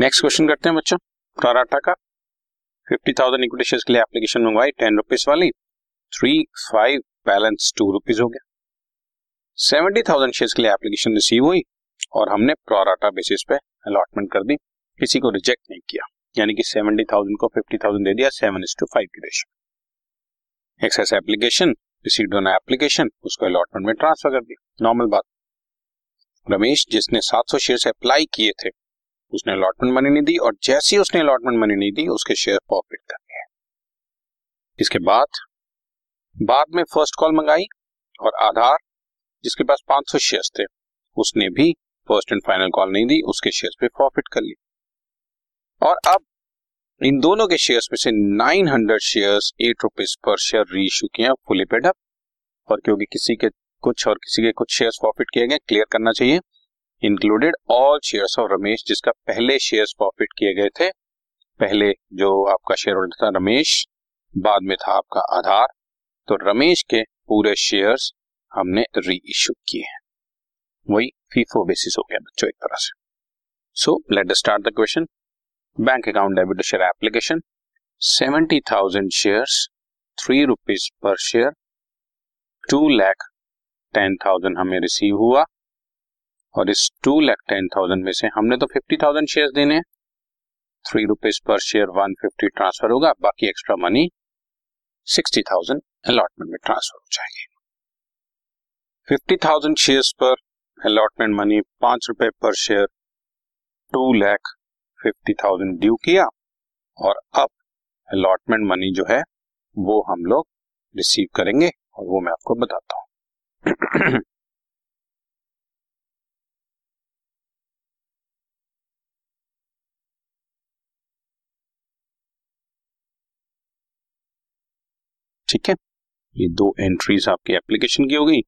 Next question करते हैं बच्चों। टाटा का 50,000 इक्विटी शेयर्स के लिए एप्लीकेशन मंगवाई, 10 रुपीज वाली, 3-5 बैलेंस 2 रुपीज हो गया। 70,000 शेयर्स के लिए एप्लीकेशन रिसीव हुई और हमने प्रोराटा बेसिस पे अलॉटमेंट कर दी, किसी को रिजेक्ट नहीं किया, यानी कि 70,000 को 50,000 दे दिया 7:5 की ratio. Excess application, received on application, उसको अलॉटमेंट में ट्रांसफर कर दिया, नॉर्मल बात। रमेश जिसने 700 शेयर्स अप्लाई किए थे उसने अलॉटमेंट मनी नहीं दी, और जैसी उसने अलॉटमेंट मनी नहीं दी उसके शेयर प्रॉफिट कर गए। इसके बाद में फर्स्ट कॉल मंगाई और आधार जिसके पास 500 शेयर्स थे उसने भी फर्स्ट एंड फाइनल कॉल नहीं दी, उसके शेयर्स पे प्रॉफिट कर ली। और अब इन दोनों के शेयर्स में से 900 shares 8 rupees per share reissue किए हैं फुली पेड अप, और क्योंकि किसी के कुछ और किसी के कुछ शेयर्स प्रॉफिट किए गए, क्लियर करना चाहिए included all shares of Ramesh, जिसका पहले शेयर्स प्रॉफिट किए गए थे। पहले जो आपका शेयर होल्डर था रमेश, बाद में था आपका आधार, तो रमेश के पूरे शेयर्स हमने री इश्यू किए हैं, वही फीफो बेसिस हो गया बच्चों एक तरह से। So let us start the question. Bank account debit to share application, 70,000 shares 3 rupees per share, 2,10,000 हमें रिसीव हुआ, और इस 2,10,000 में से हमने तो 50,000 शेयर्स देने हैं, 3 रुपीज पर शेयर 150 ट्रांसफर होगा, बाकी एक्स्ट्रा मनी 60,000 अलॉटमेंट में ट्रांसफर हो जाएगी। 50,000 शेयर्स पर अलॉटमेंट मनी 5 रुपए पर शेयर 2,50,000 ड्यू किया, और अब अलॉटमेंट मनी जो है वो हम लोग रिसीव करेंगे, और वो मैं आपको बताता हूँ। ठीक है, ये 2 एंट्रीज आपकी एप्लीकेशन की हो गई,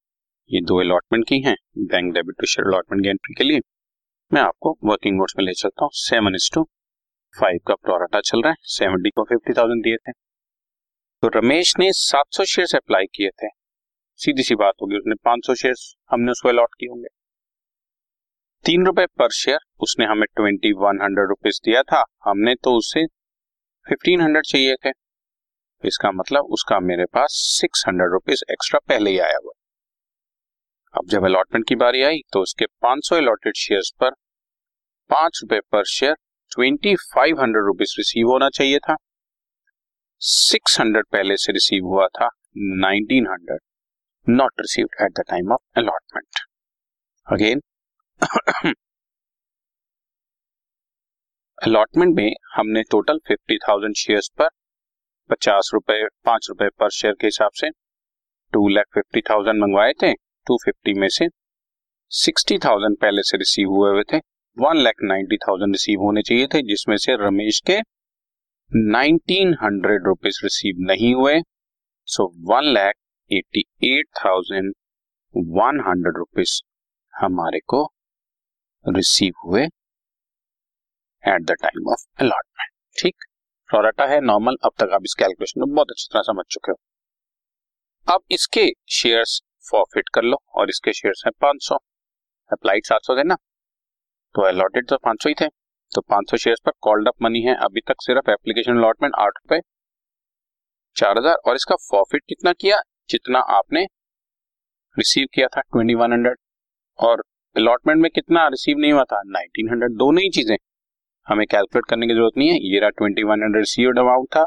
ये 2 अलॉटमेंट की हैं, bank debit to share allotment की एंट्री के लिए मैं आपको वर्किंग नोट्स में ले चलता हूँ। 7:5 का प्रोराटा चल रहा है, 70 को 50,000 दिए थे, तो रमेश ने 700 शेयर्स अप्लाई किए थे, सीधी सी बात होगी उसने 500 शेयर्स हमने उसको अलॉट किए होंगे, 3 रुपए पर शेयर उसने हमें 2,100 रुपीज दिया था, हमने तो उससे 1,500 चाहिए थे, इसका मतलब उसका मेरे पास 600 रुपीज एक्स्ट्रा पहले ही आया हुआ। अब जब अलॉटमेंट की बारी आई तो उसके 500 अलॉटेड शेयर्स पर 5 रुपए पर शेयर 2,500 रुपीज रिसीव होना चाहिए था, 600 पहले से रिसीव हुआ था, 1,900 not received at the time of allotment. Again allotment में हमने टोटल 50,000 शेयर्स पर 5 रुपए पर शेयर के हिसाब से 2,50,000 मंगवाए थे, 250 में से 60,000 पहले से रिसीव हुए हुए थे, 1,90,000 रिसीव होने चाहिए थे, जिसमें से रमेश के 1,900 रुपीज रिसीव नहीं हुए, सो 1,88,100 रुपीज हमारे को रिसीव हुए at the time of allotment. ठीक, प्रोराटा है नॉर्मल, अब तक आप इस कैलकुलेशन को बहुत अच्छी तरह समझ चुके हो। अब इसके शेयर्स फॉरफिट कर लो, और इसके शेयर्स हैं 500, अप्लाइड 700 थे ना, तो अलॉटेड तो 500 ही थे, तो 500 शेयर्स पर कॉल्ड अप मनी है अभी तक सिर्फ एप्लीकेशन अलॉटमेंट 8 रुपए 4,000, और इसका फॉरफिट कितना किया, जितना आपने रिसीव किया था 2,100, और अलॉटमेंट में कितना रिसीव नहीं हुआ था 1,900, दोनों ही चीजें हमें कैलकुलेट करने की जरूरत नहीं है। ये रहा 2,100 रिसीव्ड अमाउंट था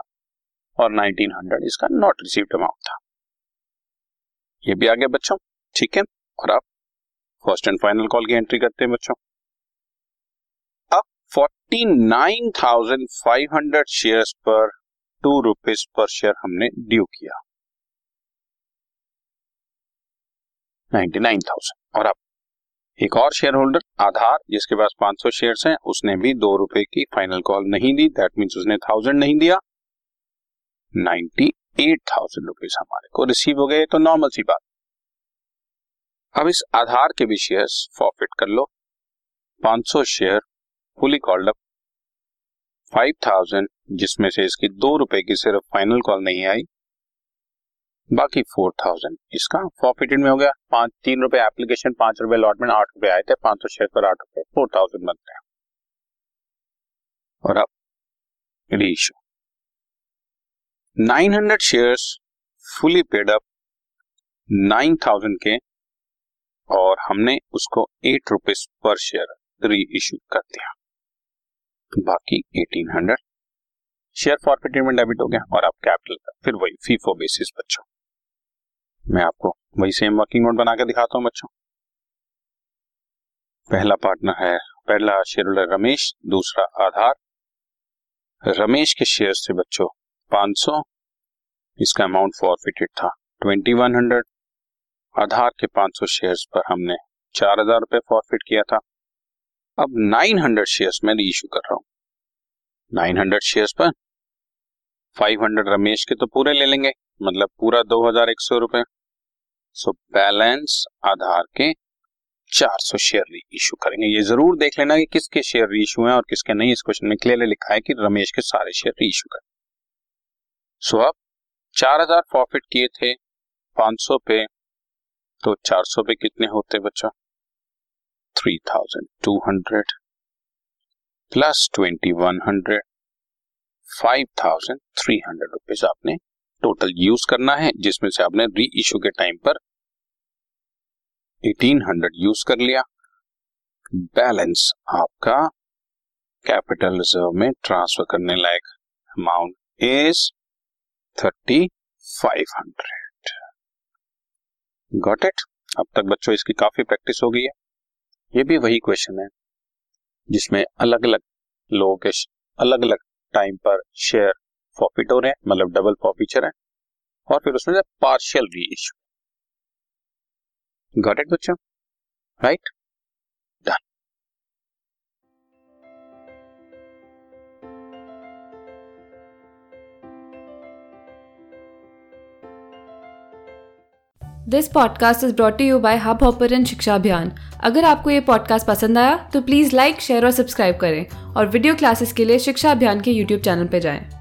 और 1,900 इसका नॉट रिसीव्ड अमाउंट था, ये भी आ गया बच्चों। ठीक है, और आप फर्स्ट एंड फाइनल कॉल की एंट्री करते हैं बच्चों। अब 49,500 शेयर्स पर 2 रुपीज पर शेयर हमने ड्यू किया, 99,000, और अब एक और शेयर होल्डर आधार जिसके पास 500 शेयर्स हैं उसने भी 2 रुपए की फाइनल कॉल नहीं दी, दैट मींस उसने 1,000 नहीं दिया, 98,000 रुपीज हमारे को रिसीव हो गए, तो नॉर्मल सी बात। अब इस आधार के भी शेयर्स फॉरफिट कर लो, 500 शेयर फुली कॉल्ड अप 5,000, जिसमें से इसकी 2 रुपए की सिर्फ फाइनल कॉल नहीं आई, बाकी 4,000 इसका फॉरफिटेड में हो गया। 3 रुपए एप्लीकेशन, 5 रुपए अलॉटमेंट, 8 रुपए आए थे, 500 शेयर पर 8 रुपए 4,000 बनते हैं। और अब ratio 900 shares fully paid up 9,000 के और हमने उसको 8 रुपीस पर शेयर री इश्यू कर दिया, बाकी 1,800 शेयर फॉरफिटेड में डेबिट हो गया और आप कैपिटल का फिर वही फीफो बेसिस। बच्चों मैं आपको वही सेम वर्किंग नोट बना के दिखाता हूं। बच्चों पहला पार्टनर है, पहला शेयर होल्डर रमेश, दूसरा आधार। रमेश के शेयर से बच्चों 500, इसका अमाउंट फॉरफिटेड था 2100। आधार के 500 शेयर्स पर हमने 4000 रुपये फॉरफिट किया था। अब 900 शेयर्स में रीइश्यू कर रहा हूँ। 900 शेयर्स पर 500 रमेश के तो पूरे ले लेंगे, मतलब पूरा 2100 रुपये। सो बैलेंस आधार के 400 शेयर री इशू करेंगे। ये जरूर देख लेना कि किसके शेयर री इशू है और किसके नहीं। इस क्वेश्चन में क्लियरली लिखा है कि रमेश के सारे शेयर री इशू करें। सो अब 4000 प्रॉफिट किए थे 500 पे, तो 400 पे कितने होते बच्चों? 3200 प्लस 2100, 5300 रुपीज आपने टोटल यूज करना है, जिसमें से आपने री इशू के टाइम पर 1800 यूज कर लिया। बैलेंस आपका कैपिटल रिजर्व में ट्रांसफर करने लायक अमाउंट इज 3500। Got it? अब तक बच्चों इसकी काफी प्रैक्टिस हो गई है। ये भी वही क्वेश्चन है जिसमें अलग अलग लोगों के अलग अलग टाइम पर शेयर प्रॉफिट हो रहे हैं, मतलब डबल प्रॉफिचर है, और फिर उसमें partial reissue. Got it बच्चों? Right? Done. This podcast is brought to you by Hubhopper and शिक्षा अभियान। अगर आपको ये podcast पसंद आया तो प्लीज़ लाइक, share और सब्सक्राइब करें और वीडियो क्लासेस के लिए शिक्षा अभियान के YouTube चैनल पर जाएं।